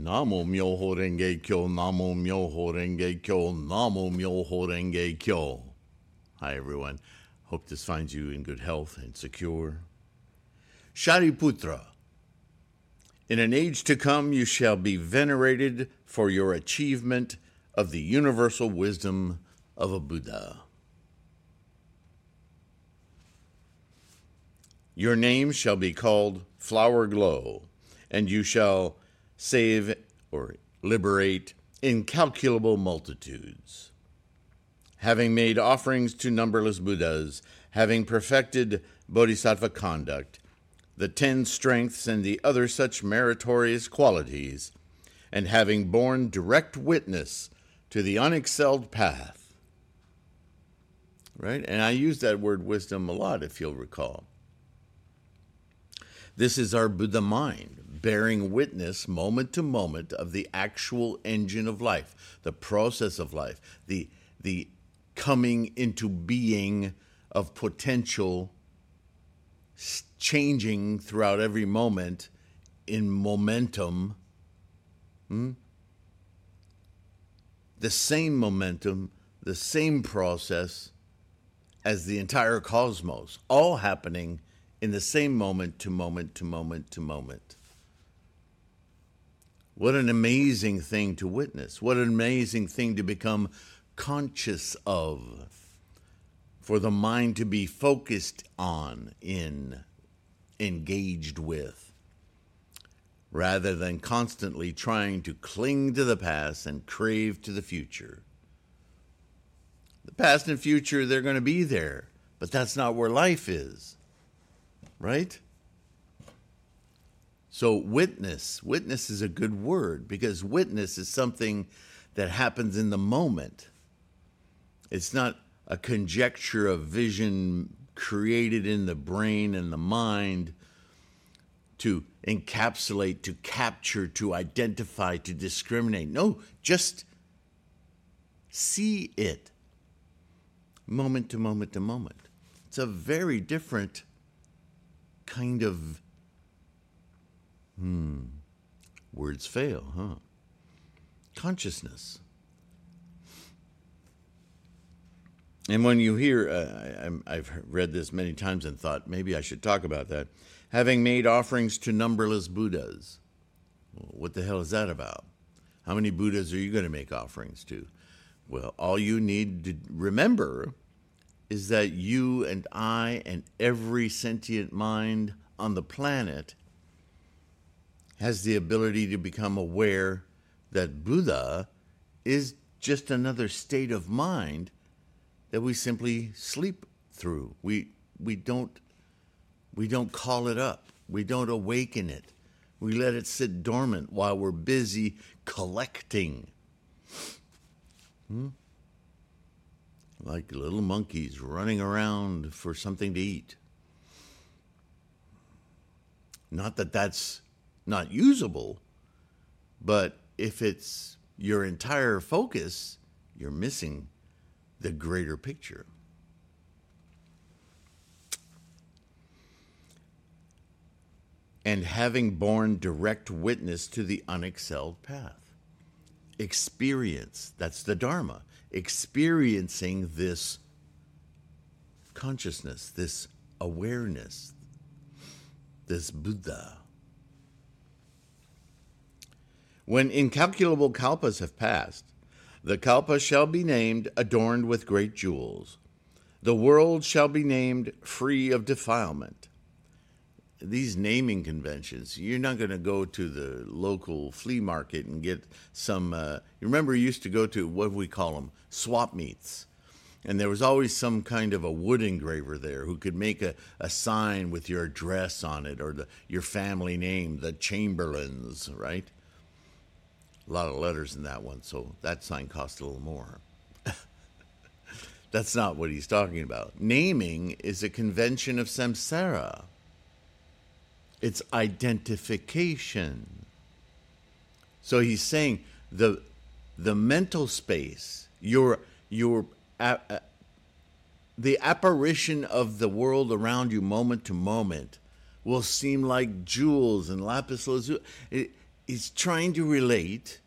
Namo Myoho Renge Kyo, Namo Myoho Renge Kyo, Namo Myoho Renge Kyo. Hi everyone, hope this finds you in good health and secure. Shariputra, in an age to come you shall be venerated for your achievement of the universal wisdom of a Buddha. Your name shall be called Flower Glow, and you shall save or liberate incalculable multitudes. Having made offerings to numberless Buddhas, having perfected Bodhisattva conduct, the 10 strengths and the other such meritorious qualities, and having borne direct witness to the unexcelled path. Right? And I use that word wisdom a lot, if you'll recall. This is our Buddha mind, bearing witness moment to moment of the actual engine of life, the process of life, the coming into being of potential, changing throughout every moment in momentum. The same momentum, the same process as the entire cosmos, all happening in the same moment to moment to moment to moment. What an amazing thing to witness. What an amazing thing to become conscious of. For the mind to be focused on, in, engaged with. Rather than constantly trying to cling to the past and crave to the future. The past and future, they're going to be there. But that's not where life is. Right? So witness is a good word because witness is something that happens in the moment. It's not a conjecture of vision created in the brain and the mind to encapsulate, to capture, to identify, to discriminate. No, just see it moment to moment to moment. It's a very different kind of words fail, huh? Consciousness. And when you hear, I've read this many times and thought, maybe I should talk about that. Having made offerings to numberless Buddhas. Well, what the hell is that about? How many Buddhas are you going to make offerings to? Well, all you need to remember is that you and I and every sentient mind on the planet has the ability to become aware that Buddha is just another state of mind that we simply sleep through. We don't call it up. We don't awaken it. We let it sit dormant while we're busy collecting. Like little monkeys running around for something to eat. Not that that's not usable, but if it's your entire focus, you're missing the greater picture. And having borne direct witness to the unexcelled path. Experience, that's the Dharma, experiencing this consciousness, this awareness, this Buddha. When incalculable kalpas have passed, the kalpa shall be named adorned with great jewels. The world shall be named free of defilement. These naming conventions, you're not going to go to the local flea market and get some, you remember you used to go to, what do we call them, swap meets. And there was always some kind of a wood engraver there who could make a sign with your address on it or your family name, the Chamberlains, right? A lot of letters in that one, so that sign cost a little more. That's not what he's talking about. Naming is a convention of samsara. It's identification. So he's saying the mental space, the apparition of the world around you moment to moment will seem like jewels and lapis lazuli. is trying to relate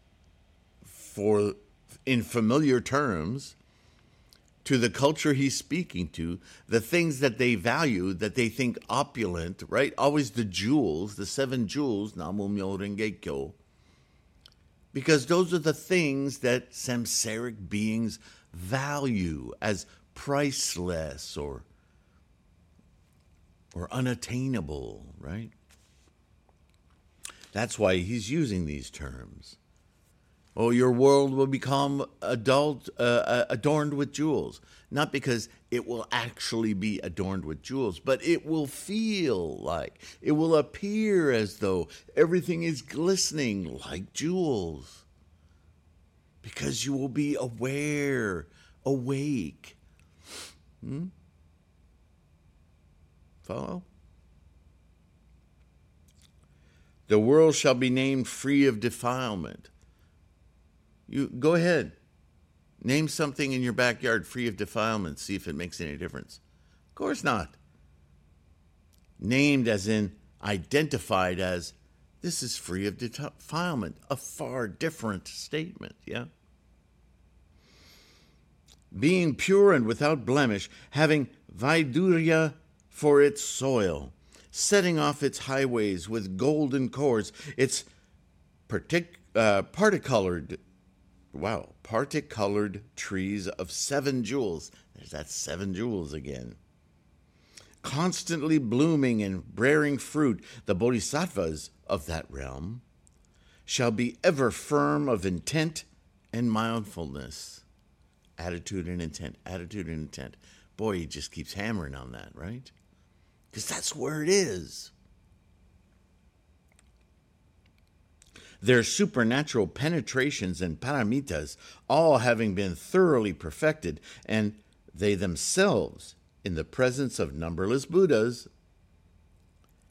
in familiar terms to the culture he's speaking to, the things that they value, that they think opulent, right? Always the jewels, the seven jewels, Nam Myoho Renge Kyo, because those are the things that samsaric beings value as priceless or unattainable, right? That's why he's using these terms. Oh, your world will become adorned with jewels. Not because it will actually be adorned with jewels, but it will feel like, it will appear as though everything is glistening like jewels. Because you will be aware, awake. Follow? The world shall be named free of defilement. You go ahead, name something in your backyard free of defilement, see if it makes any difference. Of course not. Named as in identified as, this is free of defilement, a far different statement, yeah? Being pure and without blemish, having Vaidurya for its soil, setting off its highways with golden cords, its particolored trees of seven jewels. There's that seven jewels again. Constantly blooming and bearing fruit, the bodhisattvas of that realm shall be ever firm of intent and mindfulness. Attitude and intent, attitude and intent. Boy, he just keeps hammering on that, right? Because that's where it is. Their supernatural penetrations and paramitas, all having been thoroughly perfected, and they themselves, in the presence of numberless Buddhas,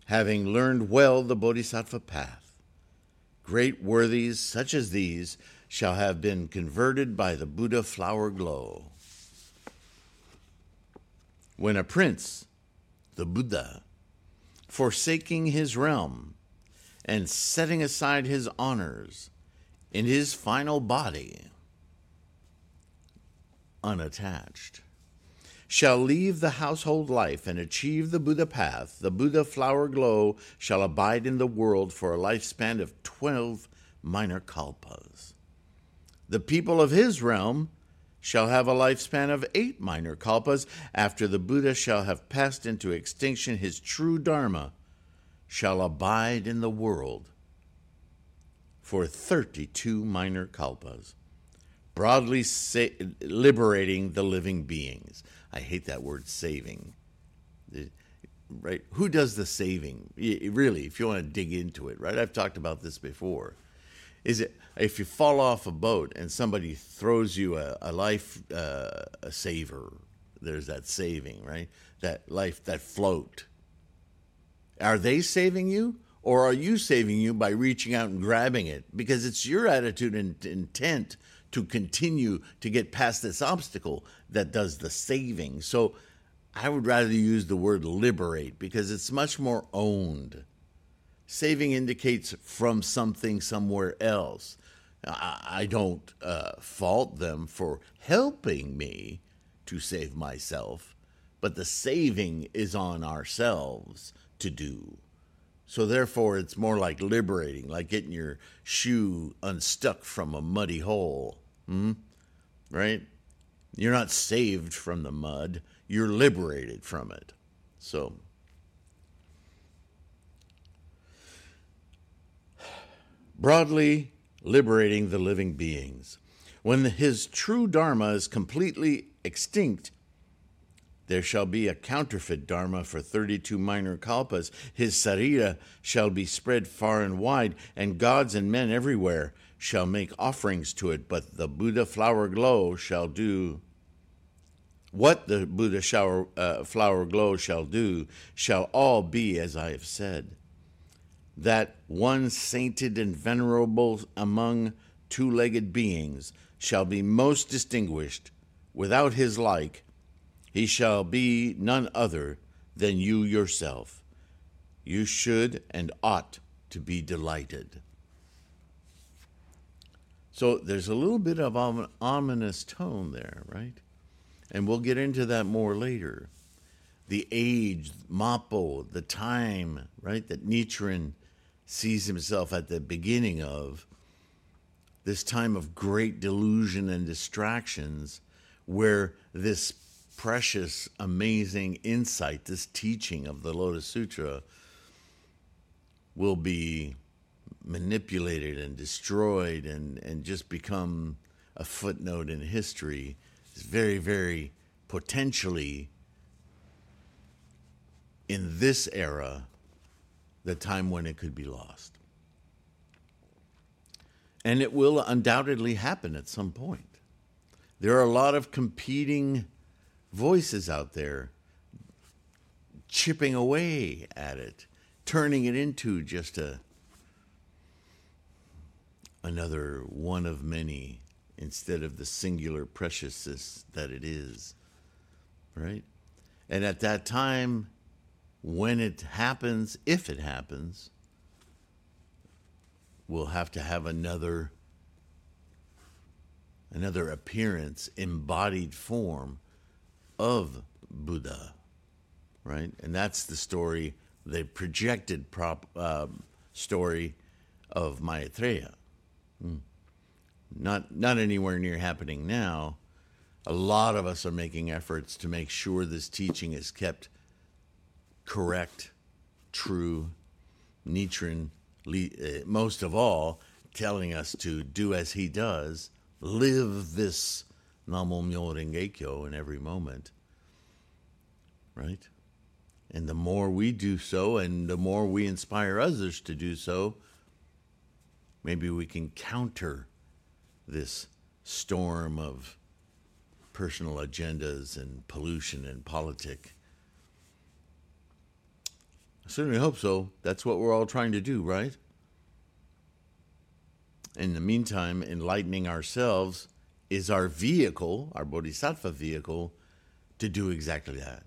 having learned well the bodhisattva path. Great worthies such as these shall have been converted by the Buddha flower glow. When a prince, the Buddha, forsaking his realm, and setting aside his honors in his final body, unattached, shall leave the household life and achieve the Buddha path, the Buddha flower glow shall abide in the world for a lifespan of 12 minor kalpas. The people of his realm shall have a lifespan of 8 minor kalpas after the Buddha shall have passed into extinction. His true dharma shall abide in the world for 32 minor kalpas, broadly liberating the living beings. I hate that word, saving. Right? Who does the saving? Really, if you want to dig into it, right? I've talked about this before. Is it if you fall off a boat and somebody throws you a saver? There's that saving, right? That life, that float. Are they saving you, or are you saving you by reaching out and grabbing it? Because it's your attitude and intent to continue to get past this obstacle that does the saving. So I would rather use the word liberate because it's much more owned. Saving indicates from something somewhere else. I don't fault them for helping me to save myself, but the saving is on ourselves to do. So therefore it's more like liberating, like getting your shoe unstuck from a muddy hole, right? You're not saved from the mud, you're liberated from it. So broadly liberating the living beings. When his true dharma is completely extinct, there shall be a counterfeit dharma for 32 minor kalpas. His sarira shall be spread far and wide, and gods and men everywhere shall make offerings to it. But the Buddha flower glow shall do what the Buddha flower glow shall do, shall all be as I have said. That one sainted and venerable among two-legged beings shall be most distinguished, without his like. He shall be none other than you yourself. You should and ought to be delighted. So there's a little bit of an ominous tone there, right? And we'll get into that more later. The age, Mappo, the time, right, that Nichiren sees himself at the beginning of, this time of great delusion and distractions, where this precious, amazing insight, this teaching of the Lotus Sutra will be manipulated and destroyed and just become a footnote in history. It's very, very potentially in this era the time when it could be lost. And it will undoubtedly happen at some point. There are a lot of competing voices out there chipping away at it, turning it into just another one of many instead of the singular preciousness that it is, right? And at that time, when it happens, if it happens, we'll have to have another appearance, embodied form of Buddha, right? And that's the story, the projected story of Maitreya. Not anywhere near happening now. A lot of us are making efforts to make sure this teaching is kept correct, true. Nichiren, most of all, telling us to do as he does, live this Nam Myoho Renge Kyo in every moment, right? And the more we do so, and the more we inspire others to do so, maybe we can counter this storm of personal agendas and pollution and politics. I certainly hope so. That's what we're all trying to do, right? In the meantime, enlightening ourselves is our vehicle, our bodhisattva vehicle, to do exactly that,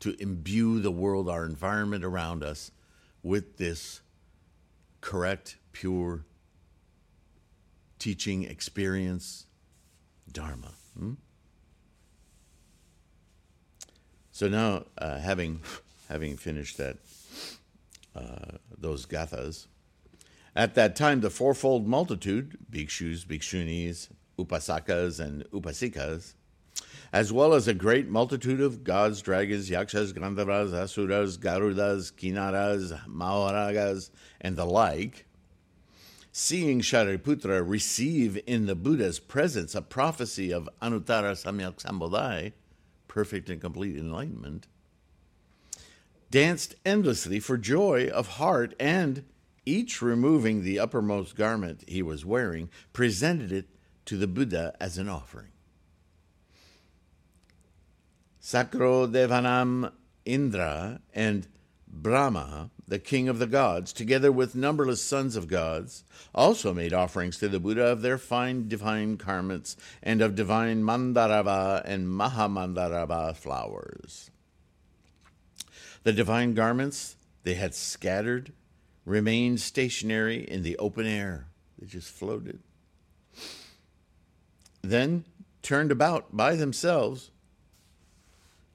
to imbue the world, our environment around us, with this correct, pure teaching, experience, Dharma. So now, having finished that, those gathas, at that time the fourfold multitude, bhikshus, bhikshunis, upasakas, and upasikas, as well as a great multitude of gods, dragons, yakshas, gandharvas, asuras, garudas, kinaras, mahoragas, and the like, seeing Shariputra receive in the Buddha's presence a prophecy of anuttara samyaksambodhi, perfect and complete enlightenment, danced endlessly for joy of heart, and each removing the uppermost garment he was wearing, presented it to the Buddha as an offering. Sacro Devanam Indra and Brahma, the king of the gods, together with numberless sons of gods, also made offerings to the Buddha of their fine divine garments and of divine Mandarava and Mahamandarava flowers. The divine garments they had scattered remained stationary in the open air. They just floated. Then, turned about by themselves,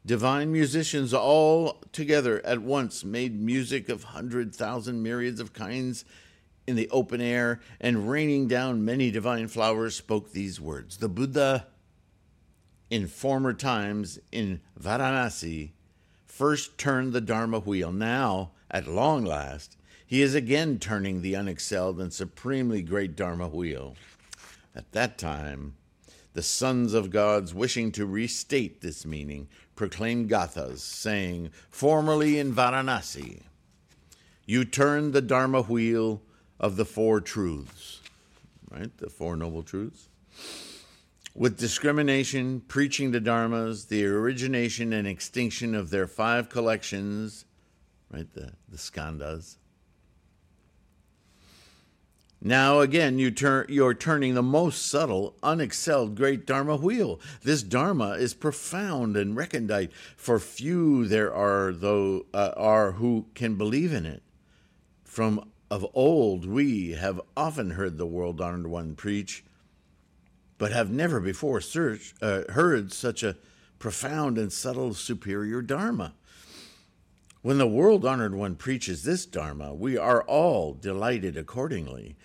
divine musicians all together at once made music of 100,000 myriads of kinds in the open air, and raining down many divine flowers spoke these words. The Buddha, in former times in Varanasi, first turned the Dharma wheel. Now, at long last, he is again turning the unexcelled and supremely great Dharma wheel. At that time, the sons of gods, wishing to restate this meaning, proclaimed gathas, saying, formerly in Varanasi, you turned the Dharma wheel of the four truths, right? The four noble truths. With discrimination, preaching the dharmas, the origination and extinction of their five collections, right? The skandhas. Now again, you're turning the most subtle, unexcelled great Dharma wheel. This Dharma is profound and recondite, for few there are who can believe in it. From of old we have often heard the world-honored one preach but have never before heard such a profound and subtle superior Dharma. When the world-honored one preaches this Dharma, we are all delighted accordingly.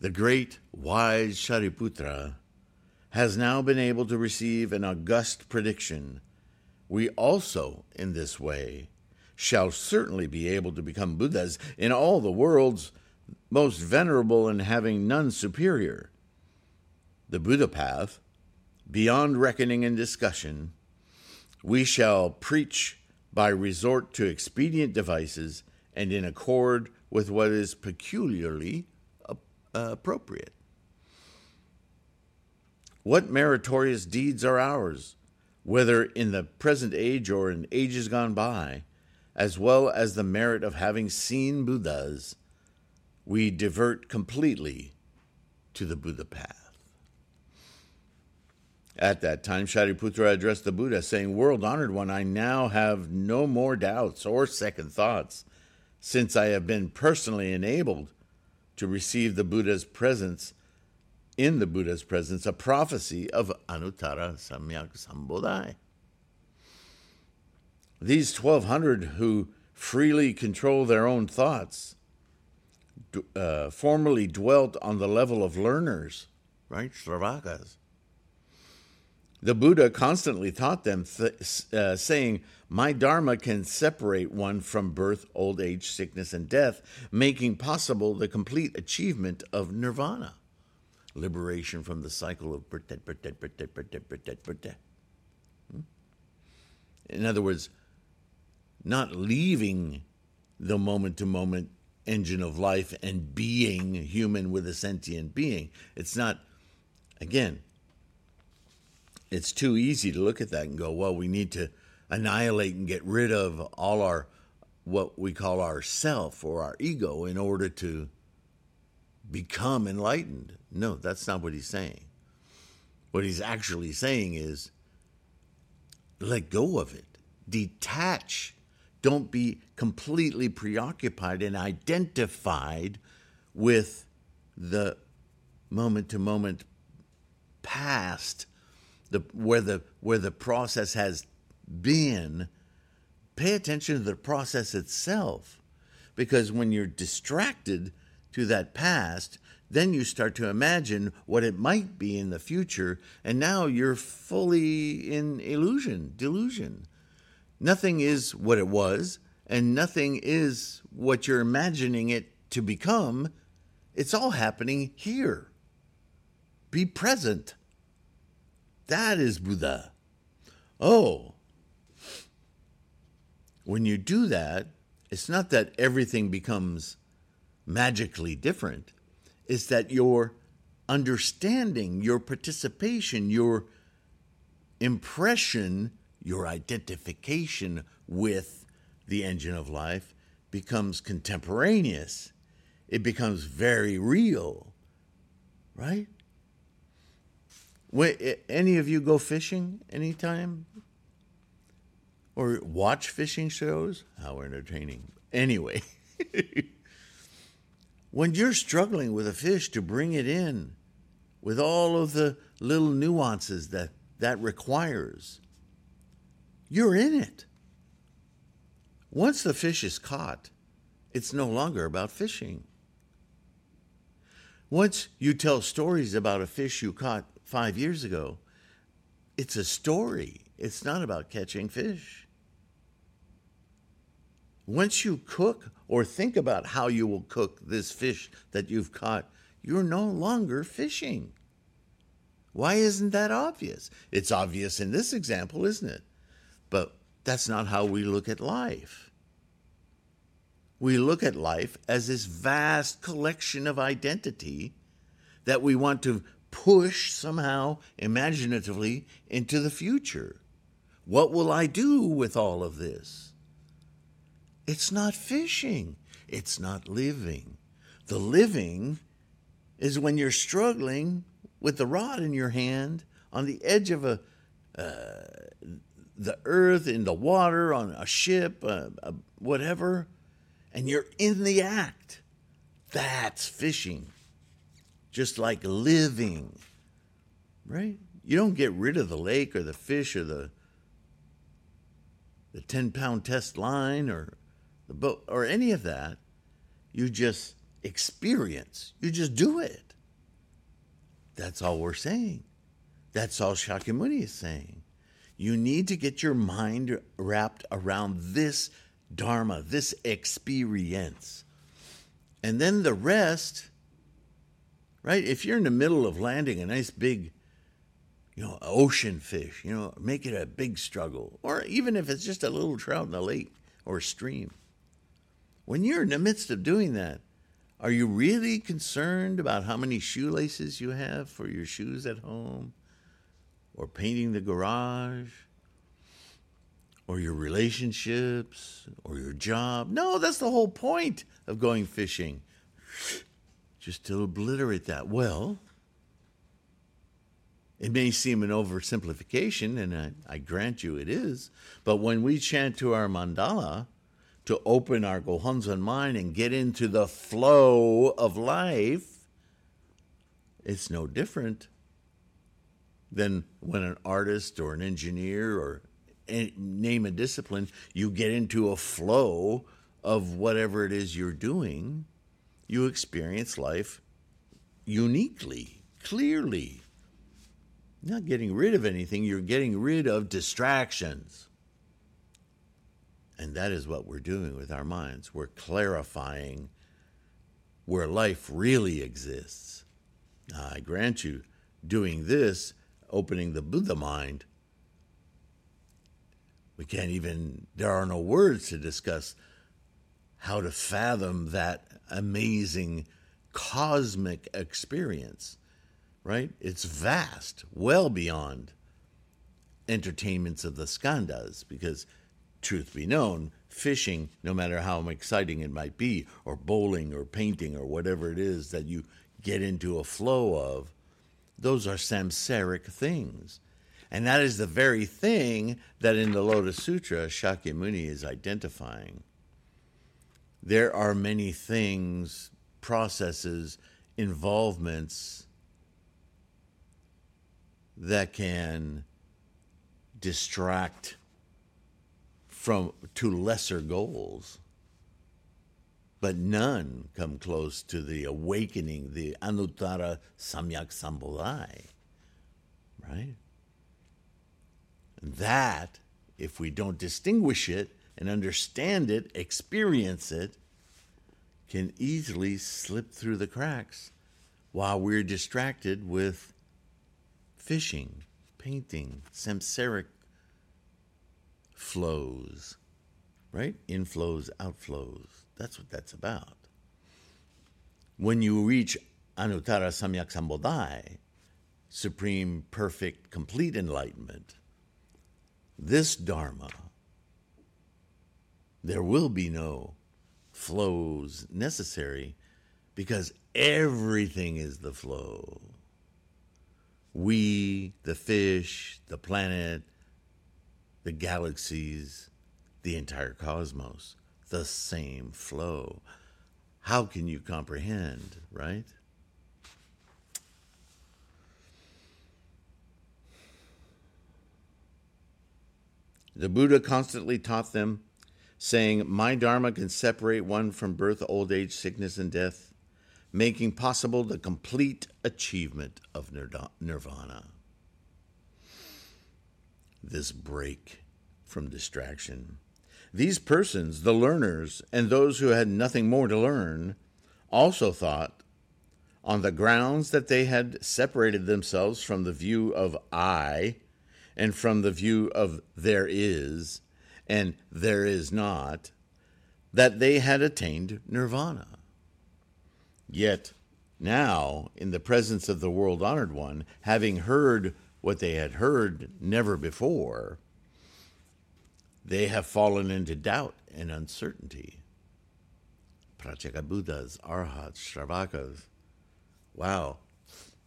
The great, wise Shariputra has now been able to receive an august prediction. We also, in this way, shall certainly be able to become Buddhas in all the worlds, most venerable and having none superior. The Buddha path, beyond reckoning and discussion, we shall preach by resort to expedient devices and in accord with what is peculiarly appropriate. What meritorious deeds are ours, whether in the present age or in ages gone by, as well as the merit of having seen Buddhas, we divert completely to the Buddha path. At that time, Shariputra addressed the Buddha, saying, "World-honored one, I now have no more doubts or second thoughts, since I have been personally enabled to receive in the Buddha's presence, a prophecy of anuttara samyaksambodhi. These 1,200 who freely control their own thoughts formerly dwelt on the level of learners, right, shravakas. The Buddha constantly taught them, saying, my Dharma can separate one from birth, old age, sickness, and death, making possible the complete achievement of Nirvana, liberation from the cycle of birth. In other words, not leaving the moment-to-moment engine of life and being human with a sentient being. It's not, again, it's too easy to look at that and go, well, we need to annihilate and get rid of all our, what we call our self or our ego in order to become enlightened. No, that's not what he's saying. What he's actually saying is let go of it. Detach. Don't be completely preoccupied and identified with the moment-to-moment past, where the process has been. Pay attention to the process itself, because when you're distracted to that past, then you start to imagine what it might be in the future, and now you're fully in delusion. Nothing is what it was, and nothing is what you're imagining it to become. It's all happening here. Be present. That is Buddha. Oh, when you do that, it's not that everything becomes magically different. It's that your understanding, your participation, your impression, your identification with the engine of life becomes contemporaneous. It becomes very real, right? Any of you go fishing anytime? Or watch fishing shows? How entertaining. Anyway, when you're struggling with a fish to bring it in with all of the little nuances that requires, you're in it. Once the fish is caught, it's no longer about fishing. Once you tell stories about a fish you caught 5 years ago, it's a story. It's not about catching fish. Once you cook or think about how you will cook this fish that you've caught, you're no longer fishing. Why isn't that obvious? It's obvious in this example, isn't it? But that's not how we look at life. We look at life as this vast collection of identity that we want to push somehow imaginatively into the future. What will I do with all of this? It's not fishing. It's not living. The living is when you're struggling with the rod in your hand on the edge of the earth, in the water, on a ship, whatever, and you're in the act. That's fishing. Just like living right? You don't get rid of the lake or the fish or the 10-pound test line or the boat or any of that. You just experience. You just do it. That's all we're saying. That's all Shakyamuni is saying. You need to get your mind wrapped around this Dharma, this experience. And then the rest, right? If you're in the middle of landing a nice big, ocean fish, make it a big struggle. Or even if it's just a little trout in a lake or stream. When you're in the midst of doing that, are you really concerned about how many shoelaces you have for your shoes at home? Or painting the garage? Or your relationships? Or your job? No, that's the whole point of going fishing. Just to obliterate that. Well, it may seem an oversimplification, and I grant you it is, but when we chant to our mandala to open our Gohonzon mind and get into the flow of life, it's no different than when an artist or an engineer or name a discipline, you get into a flow of whatever it is you're doing. You experience life uniquely, clearly. You're not getting rid of anything, you're getting rid of distractions. And that is what we're doing with our minds. We're clarifying where life really exists. Now, I grant you, doing this, opening the Buddha mind, there are no words to discuss how to fathom that amazing cosmic experience, right? It's vast, well beyond entertainments of the skandhas, because truth be known, fishing, no matter how exciting it might be, or bowling or painting or whatever it is that you get into a flow of, those are samsaric things. And that is the very thing that in the Lotus Sutra, Shakyamuni is identifying. There are many things, processes, involvements that can distract to lesser goals, but none come close to the awakening, the anuttara samyaksambodhi, right? And that, if we don't distinguish it and understand it, experience it, can easily slip through the cracks while we're distracted with fishing, painting, samsaric flows, right? Inflows, outflows. That's what that's about. When you reach Anuttara Samyaksambodhi, supreme, perfect, complete enlightenment, this Dharma, there will be no flows necessary because everything is the flow. We, the fish, the planet, the galaxies, the entire cosmos, the same flow. How can you comprehend, right? The Buddha constantly taught them, saying, "My Dharma can separate one from birth, old age, sickness, and death, making possible the complete achievement of Nirvana." This break from distraction. These persons, the learners, and those who had nothing more to learn, also thought, on the grounds that they had separated themselves from the view of I and from the view of there is and there is not, that they had attained Nirvana. Yet now, in the presence of the world-honored one, having heard what they had heard never before, they have fallen into doubt and uncertainty. Pratyaka Buddhas, Arhats, Shravakas. Wow,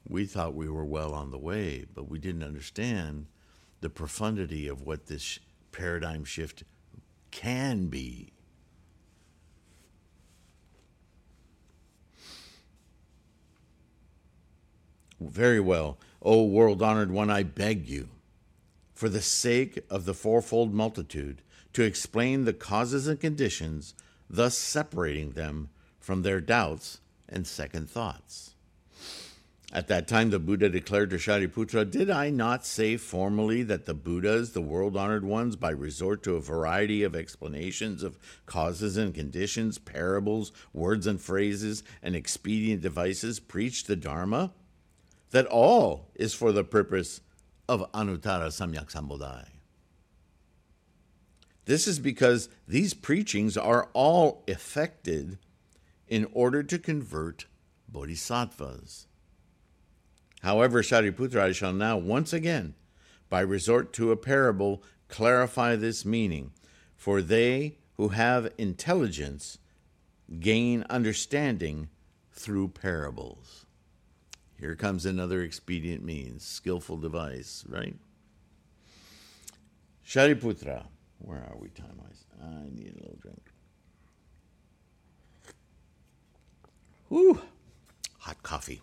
we thought we were well on the way, but we didn't understand the profundity of what this paradigm shift can be. Very well. O world-honored one, I beg you, for the sake of the fourfold multitude, to explain the causes and conditions, thus separating them from their doubts and second thoughts. At that time, the Buddha declared to Shariputra, did I not say formally that the Buddhas, the world-honored ones, by resort to a variety of explanations of causes and conditions, parables, words and phrases, and expedient devices, preach the Dharma? That all is for the purpose of anuttara samyaksambodhi. This is because these preachings are all effected in order to convert bodhisattvas. However, Shariputra, I shall now once again, by resort to a parable, clarify this meaning. For they who have intelligence gain understanding through parables. Here comes another expedient means, skillful device, right? Shariputra, where are we time-wise? I need a little drink. Whew, hot coffee.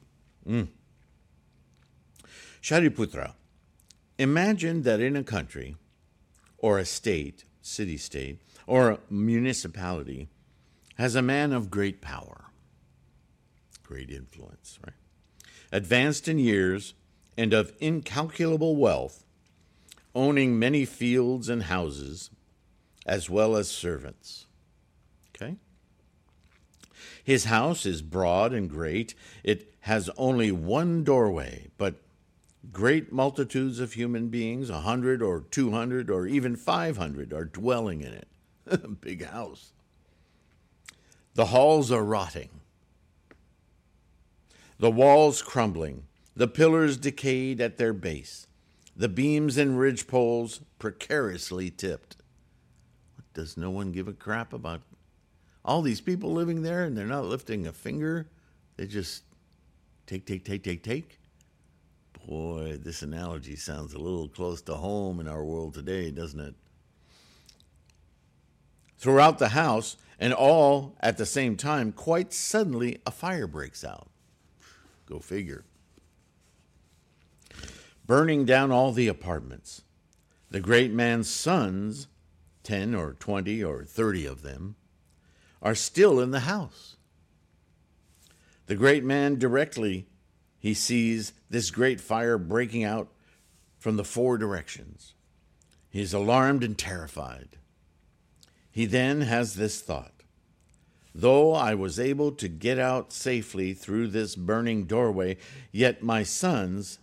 Shariputra, imagine that in a country or a state, city-state, or a municipality has a man of great power, great influence, right? Advanced in years and of incalculable wealth, owning many fields and houses, as well as servants, okay? His house is broad and great. It has only one doorway, but great multitudes of human beings, 100 or 200 or even 500, are dwelling in it. Big house. The halls are rotting. The walls crumbling. The pillars decayed at their base. The beams and ridge poles precariously tipped. What does no one give a crap about? All these people living there and they're not lifting a finger. They just take. Boy, this analogy sounds a little close to home in our world today, doesn't it? Throughout the house, and all at the same time, quite suddenly a fire breaks out. Go figure. Burning down all the apartments. The great man's sons, 10 or 20 or 30 of them, are still in the house. The great man directly he sees this great fire breaking out from the four directions. He is alarmed and terrified. He then has this thought. Though I was able to get out safely through this burning doorway, yet my sons,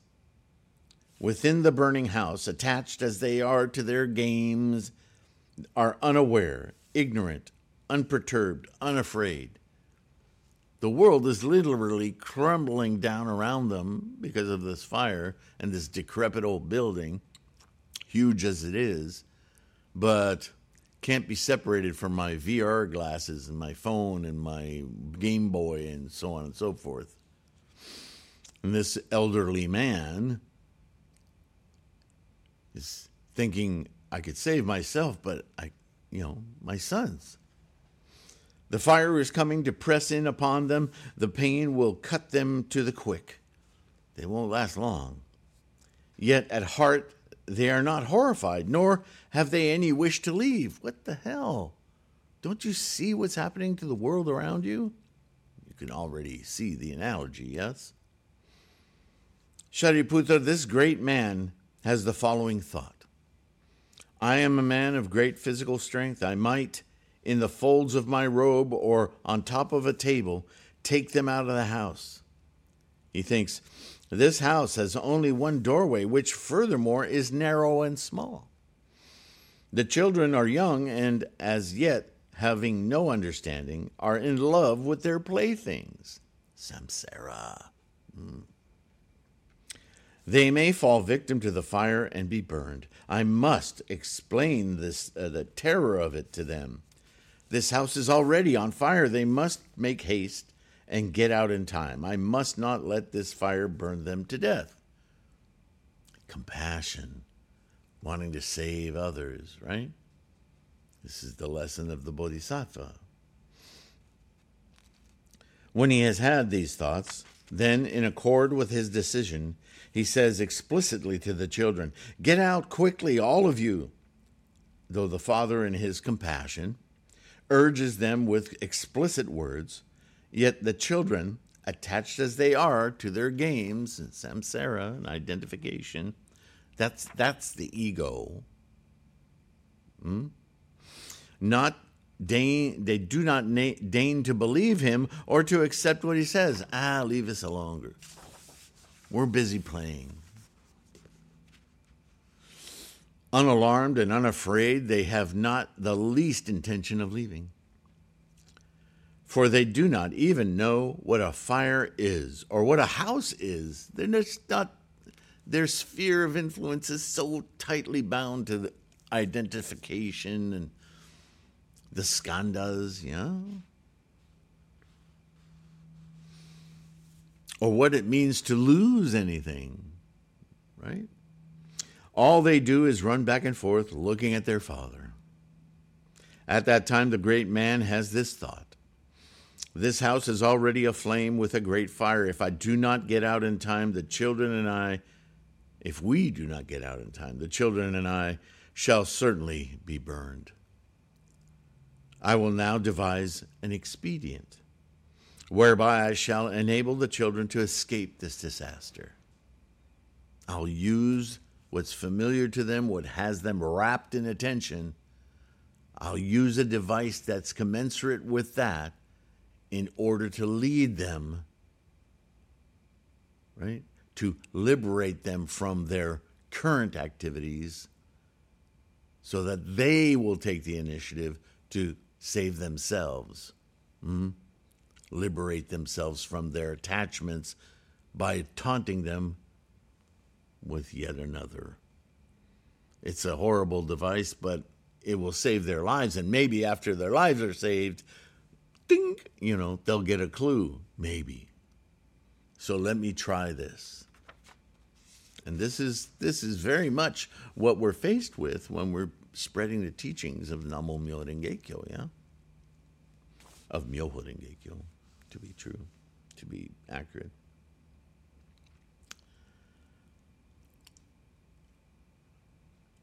within the burning house, attached as they are to their games, are unaware, ignorant, unperturbed, unafraid. The world is literally crumbling down around them because of this fire and this decrepit old building, huge as it is, but can't be separated from my VR glasses and my phone and my Game Boy and so on and so forth. And this elderly man is thinking, I could save myself, but my sons. The fire is coming to press in upon them. The pain will cut them to the quick. They won't last long. Yet at heart, they are not horrified, nor have they any wish to leave. What the hell? Don't you see what's happening to the world around you? You can already see the analogy, yes? Shariputra, this great man has the following thought. I am a man of great physical strength. I might, in the folds of my robe or on top of a table, take them out of the house. He thinks, this house has only one doorway, which furthermore is narrow and small. The children are young and as yet, having no understanding, are in love with their playthings. Samsara. They may fall victim to the fire and be burned. I must explain this, the terror of it to them. This house is already on fire. They must make haste and get out in time. I must not let this fire burn them to death. Compassion, wanting to save others, right? This is the lesson of the Bodhisattva. When he has had these thoughts, Then, in accord with his decision, he says explicitly to the children, "Get out quickly, all of you!" Though the father, in his compassion, urges them with explicit words, yet the children, attached as they are to their games, and samsara, and identification, that's the ego. They do not deign to believe him or to accept what he says. Leave us alone. We're busy playing. Unalarmed and unafraid, they have not the least intention of leaving. For they do not even know what a fire is or what a house is. They're just not, their sphere of influence is so tightly bound to the identification and the skandhas, or what it means to lose anything, right? All they do is run back and forth looking at their father. At that time, the great man has this thought. This house is already aflame with a great fire. If we do not get out in time, the children and I shall certainly be burned. I will now devise an expedient whereby I shall enable the children to escape this disaster. I'll use what's familiar to them, what has them wrapped in attention. I'll use a device that's commensurate with that in order to lead them, right? To liberate them from their current activities so that they will take the initiative to save themselves, liberate themselves from their attachments by taunting them with yet another. It's a horrible device, but it will save their lives. And maybe after their lives are saved, ding, they'll get a clue, maybe. So let me try this. And this is very much what we're faced with when we're spreading the teachings of Nam Myoho Renge Kyo, Of Myoho Renge Kyo, to be true, to be accurate.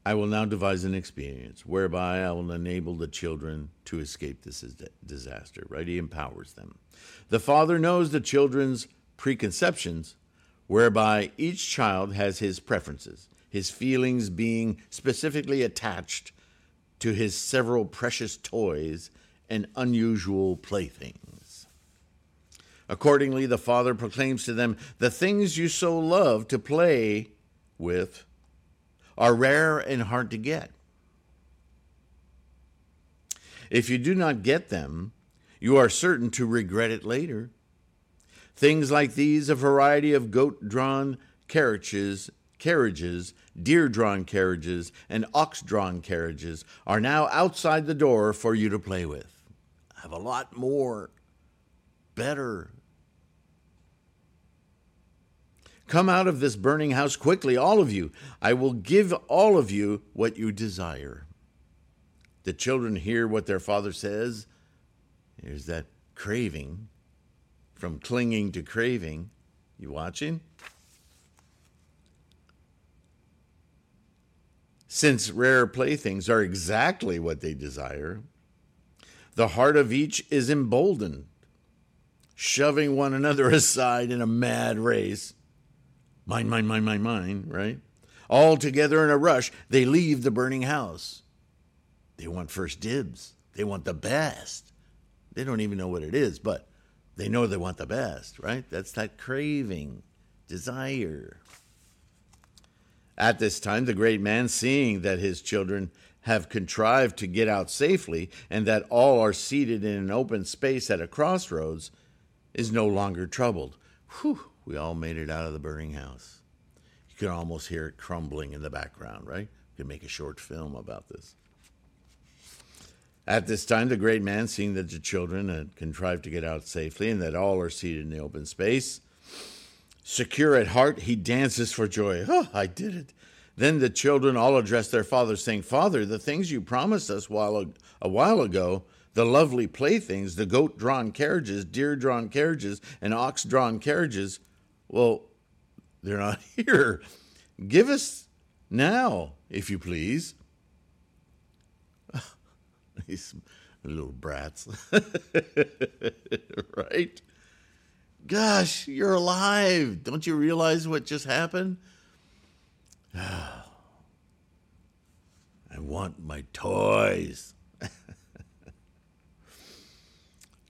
I will now devise an experience whereby I will enable the children to escape this disaster, right? He empowers them. The father knows the children's preconceptions, whereby each child has his preferences, his feelings being specifically attached to his several precious toys and unusual playthings. Accordingly, the father proclaims to them, "The things you so love to play with are rare and hard to get. If you do not get them, you are certain to regret it later. Things like these, a variety of goat-drawn carriages, deer-drawn carriages, and ox-drawn carriages are now outside the door for you to play with." I have a lot more, better. Come out of this burning house quickly, all of you. I will give all of you what you desire. The children hear what their father says. Here's that craving, from clinging to craving. You watching? Since rare playthings are exactly what they desire, the heart of each is emboldened, shoving one another aside in a mad race. Mine, right? All together in a rush, they leave the burning house. They want first dibs. They want the best. They don't even know what it is, but they know they want the best, right? That's that craving, desire. At this time, the great man, seeing that his children have contrived to get out safely and that all are seated in an open space at a crossroads, is no longer troubled. Whew, we all made it out of the burning house. You can almost hear it crumbling in the background, right? You can make a short film about this. At this time, the great man, seeing that the children had contrived to get out safely and that all are seated in the open space, secure at heart, he dances for joy. Oh, I did it. Then the children all addressed their father, saying, "Father, the things you promised us a while ago, the lovely playthings, the goat-drawn carriages, deer-drawn carriages, and ox-drawn carriages, well, they're not here. Give us now, if you please." These little brats. Right? Gosh, you're alive. Don't you realize what just happened? I want my toys.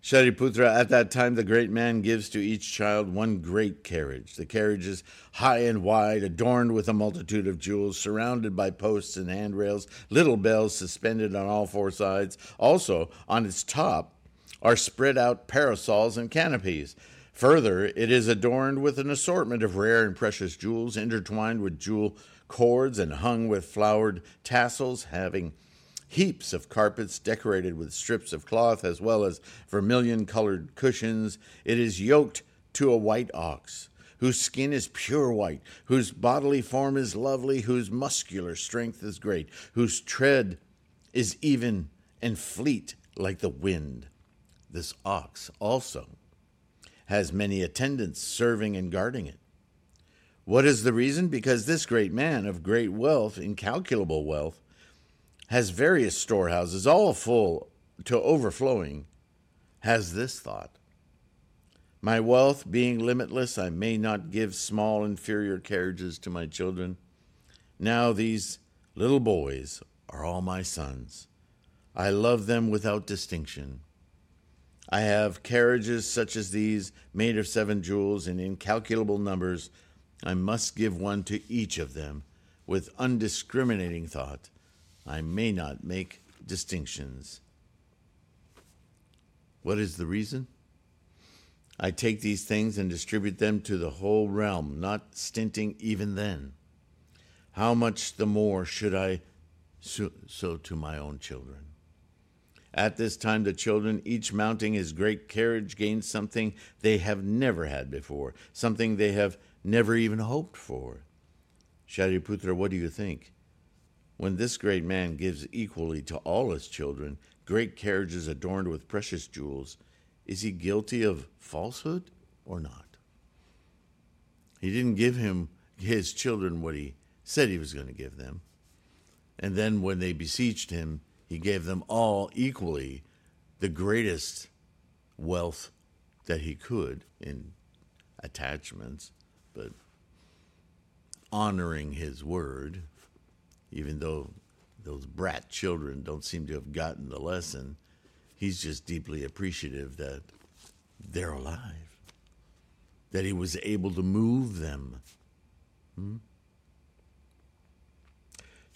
Shariputra, at that time the great man gives to each child one great carriage. The carriage is high and wide, adorned with a multitude of jewels, surrounded by posts and handrails, little bells suspended on all four sides. Also, on its top are spread out parasols and canopies. Further, it is adorned with an assortment of rare and precious jewels, intertwined with jewel cords and hung with flowered tassels, having heaps of carpets decorated with strips of cloth, as well as vermilion-colored cushions. It is yoked to a white ox, whose skin is pure white, whose bodily form is lovely, whose muscular strength is great, whose tread is even and fleet like the wind. This ox also has many attendants serving and guarding it. What is the reason? Because this great man of great wealth, incalculable wealth, has various storehouses, all full to overflowing, has this thought: my wealth being limitless, I may not give small inferior carriages to my children. Now these little boys are all my sons. I love them without distinction. I have carriages such as these, made of 7 jewels in incalculable numbers. I must give one to each of them with undiscriminating thought. I may not make distinctions. What is the reason? I take these things and distribute them to the whole realm, not stinting even then. How much the more should I so to my own children? At this time the children, each mounting his great carriage, gain something they have never had before, something they have never even hoped for. Shariputra, what do you think? When this great man gives equally to all his children, great carriages adorned with precious jewels, is he guilty of falsehood or not? He didn't give his children what he said he was going to give them. And then when they beseeched him, he gave them all equally the greatest wealth that he could in attachments, but honoring his word. Even though those brat children don't seem to have gotten the lesson, he's just deeply appreciative that they're alive, that he was able to move them.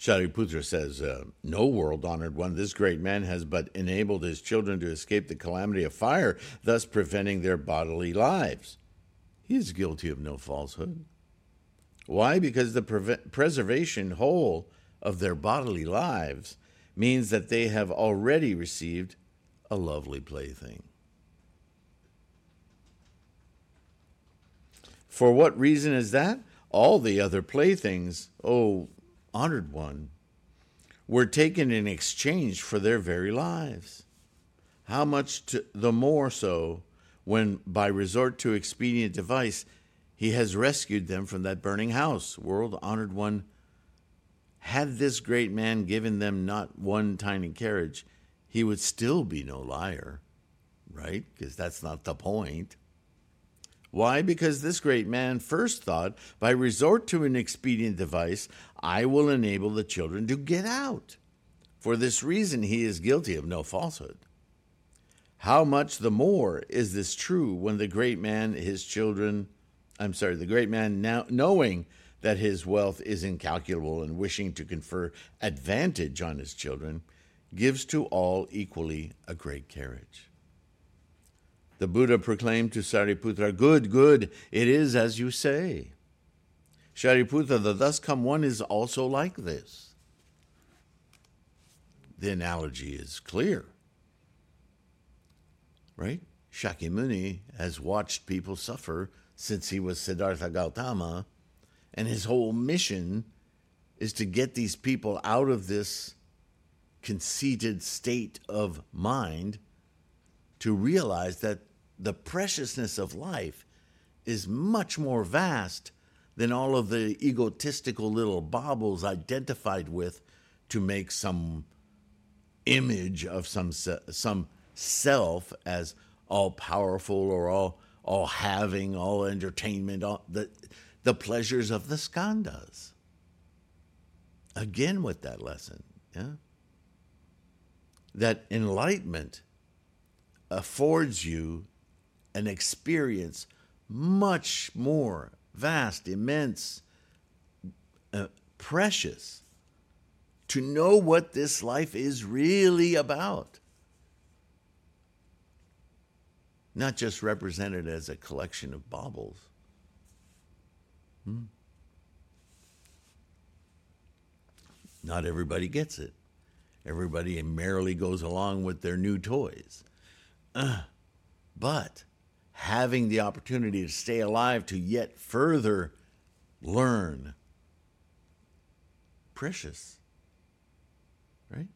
Shariputra says, no world-honored one, this great man has but enabled his children to escape the calamity of fire, thus preventing their bodily lives. He is guilty of no falsehood. Why? Because the preservation whole of their bodily lives means that they have already received a lovely plaything. For what reason is that? All the other playthings, O honored one, were taken in exchange for their very lives. How much the more so when, by resort to expedient device, he has rescued them from that burning house. World-honored one, had this great man given them not one tiny carriage, he would still be no liar, right? Because that's not the point. Why? Because this great man first thought, by resort to an expedient device, I will enable the children to get out. For this reason, he is guilty of no falsehood. How much the more is this true when the great man, the great man, now knowing that his wealth is incalculable and wishing to confer advantage on his children, gives to all equally a great carriage. The Buddha proclaimed to Shariputra, Good, it is as you say. Shariputra, the thus come one is also like this. The analogy is clear, right? Shakyamuni has watched people suffer since he was Siddhartha Gautama, and his whole mission is to get these people out of this conceited state of mind to realize that the preciousness of life is much more vast than all of the egotistical little baubles identified with to make some image of some self as all-powerful or all-having, all entertainment, all the pleasures of the skandhas. Again with that lesson, yeah? That enlightenment affords you an experience much more vast, immense, precious, to know what this life is really about. Not just represented as a collection of baubles. Not everybody gets it. Everybody merrily goes along with their new toys. But having the opportunity to stay alive to yet further learn, precious, right?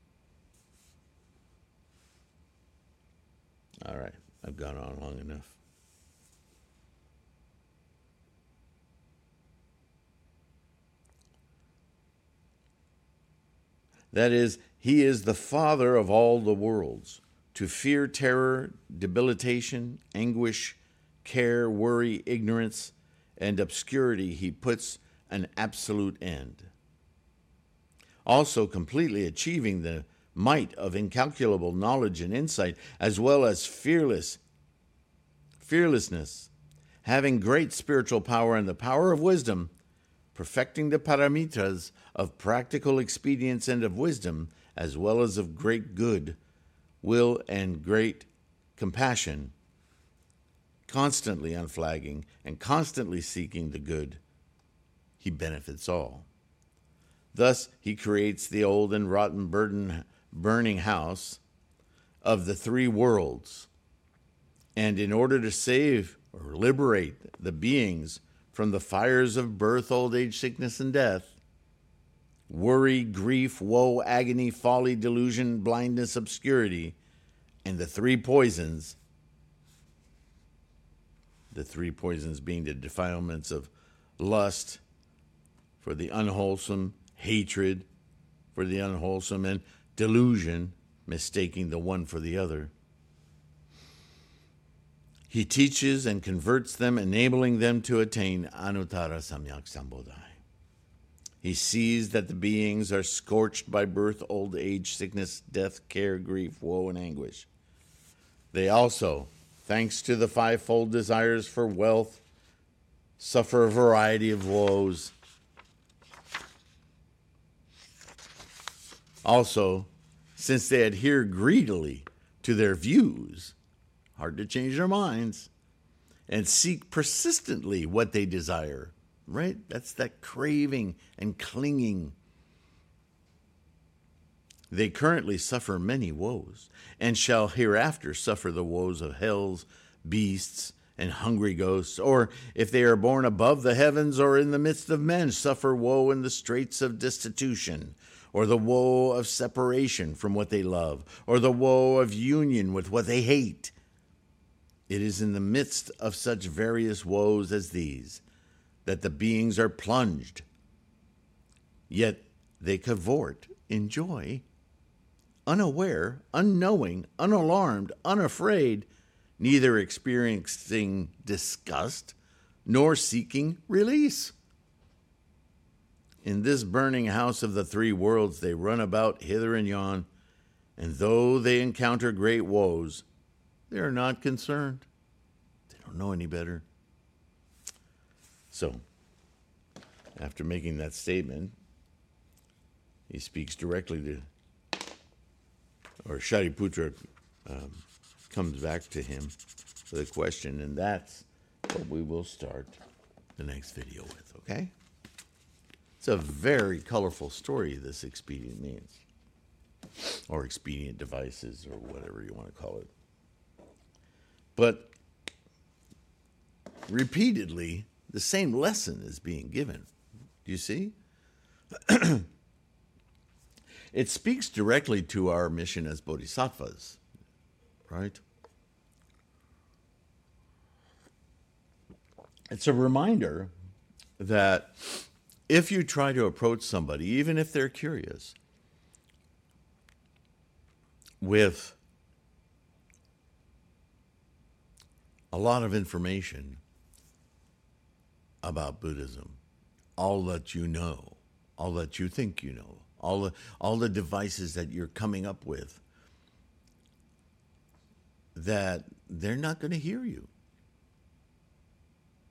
All right, I've gone on long enough. That is, he is the father of all the worlds. To fear, terror, debilitation, anguish, care, worry, ignorance, and obscurity, he puts an absolute end. Also completely achieving the might of incalculable knowledge and insight, as well as fearlessness, having great spiritual power and the power of wisdom, perfecting the paramitas of practical expedience and of wisdom, as well as of great good, will and great compassion, constantly unflagging and constantly seeking the good, he benefits all. Thus he creates the old and rotten burning house of the three worlds, and in order to save or liberate the beings from the fires of birth, old age, sickness, and death, worry, grief, woe, agony, folly, delusion, blindness, obscurity, and the three poisons, being the defilements of lust for the unwholesome, hatred for the unwholesome, and delusion, mistaking the one for the other. He teaches and converts them, enabling them to attain anuttara samyaksambodhi. He sees that the beings are scorched by birth, old age, sickness, death, care, grief, woe, and anguish. They also, thanks to the fivefold desires for wealth, suffer a variety of woes. Also, since they adhere greedily to their views, hard to change their minds, and seek persistently what they desire, right? That's that craving and clinging. They currently suffer many woes and shall hereafter suffer the woes of hells, beasts, and hungry ghosts, or if they are born above the heavens or in the midst of men, suffer woe in the straits of destitution, or the woe of separation from what they love, or the woe of union with what they hate. It is in the midst of such various woes as these that the beings are plunged, yet they cavort in joy, unaware, unknowing, unalarmed, unafraid, neither experiencing disgust nor seeking release. In this burning house of the three worlds, they run about hither and yon, and though they encounter great woes, they are not concerned. They don't know any better. So, after making that statement, he speaks directly to, or Shariputra comes back to him with a question, and that's what we will start the next video with, okay? It's a very colorful story, this expedient means, or expedient devices, or whatever you want to call it. But repeatedly, the same lesson is being given. Do you see? It speaks directly to our mission as bodhisattvas, right? It's a reminder that if you try to approach somebody, even if they're curious, with a lot of information about Buddhism, all that you know, all that you think you know, all the devices that you're coming up with, that they're not going to hear you.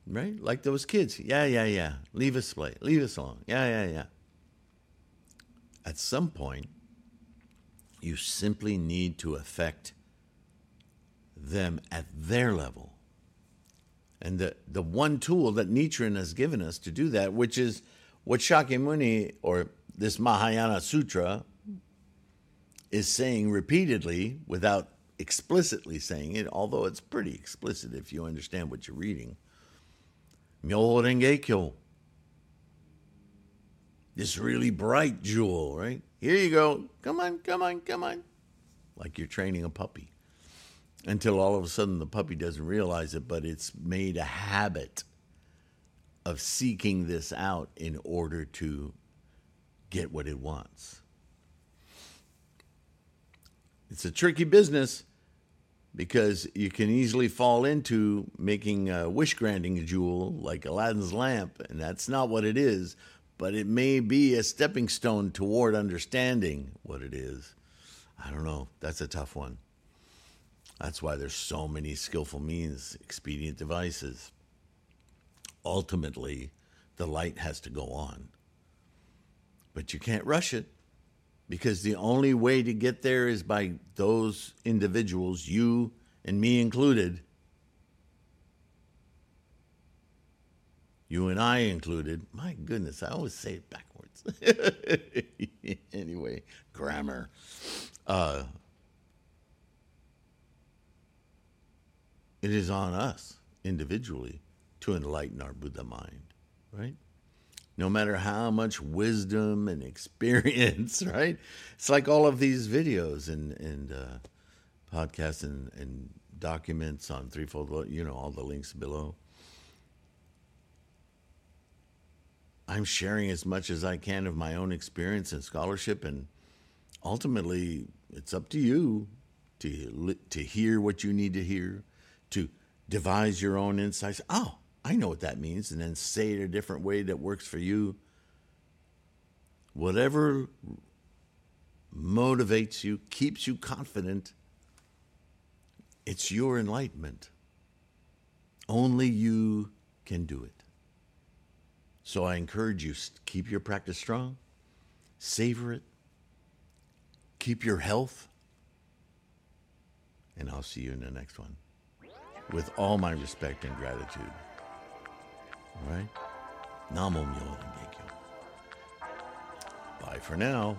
Right? Like those kids. Yeah. Leave us play. Leave us alone. Yeah. At some point, you simply need to affect them at their level. And the one tool that Nichiren has given us to do that, which is what Shakyamuni, or this Mahayana Sutra, is saying repeatedly without explicitly saying it, although it's pretty explicit if you understand what you're reading. Myoho Renge Kyo. This really bright jewel, right? Here you go. Come on. Like you're training a puppy. Until all of a sudden the puppy doesn't realize it, but it's made a habit of seeking this out in order to get what it wants. It's a tricky business because you can easily fall into making a wish-granting jewel like Aladdin's lamp, and that's not what it is, but it may be a stepping stone toward understanding what it is. I don't know. That's a tough one. That's why there's so many skillful means, expedient devices. Ultimately, the light has to go on. But you can't rush it, because the only way to get there is by those individuals, you and me included, you and I included. My goodness, I always say it backwards. Anyway, grammar. It is on us individually to enlighten our Buddha mind, right? No matter how much wisdom and experience, right? It's like all of these videos and podcasts and documents on Threefold, you know, all the links below. I'm sharing as much as I can of my own experience and scholarship, and ultimately it's up to you to hear what you need to hear, to devise your own insights. Oh, I know what that means. And then say it a different way that works for you. Whatever motivates you, keeps you confident, it's your enlightenment. Only you can do it. So I encourage you, keep your practice strong. Savor it. Keep your health. And I'll see you in the next one. With all my respect and gratitude. All right? Namo Myoho Renge Kyo. Bye for now.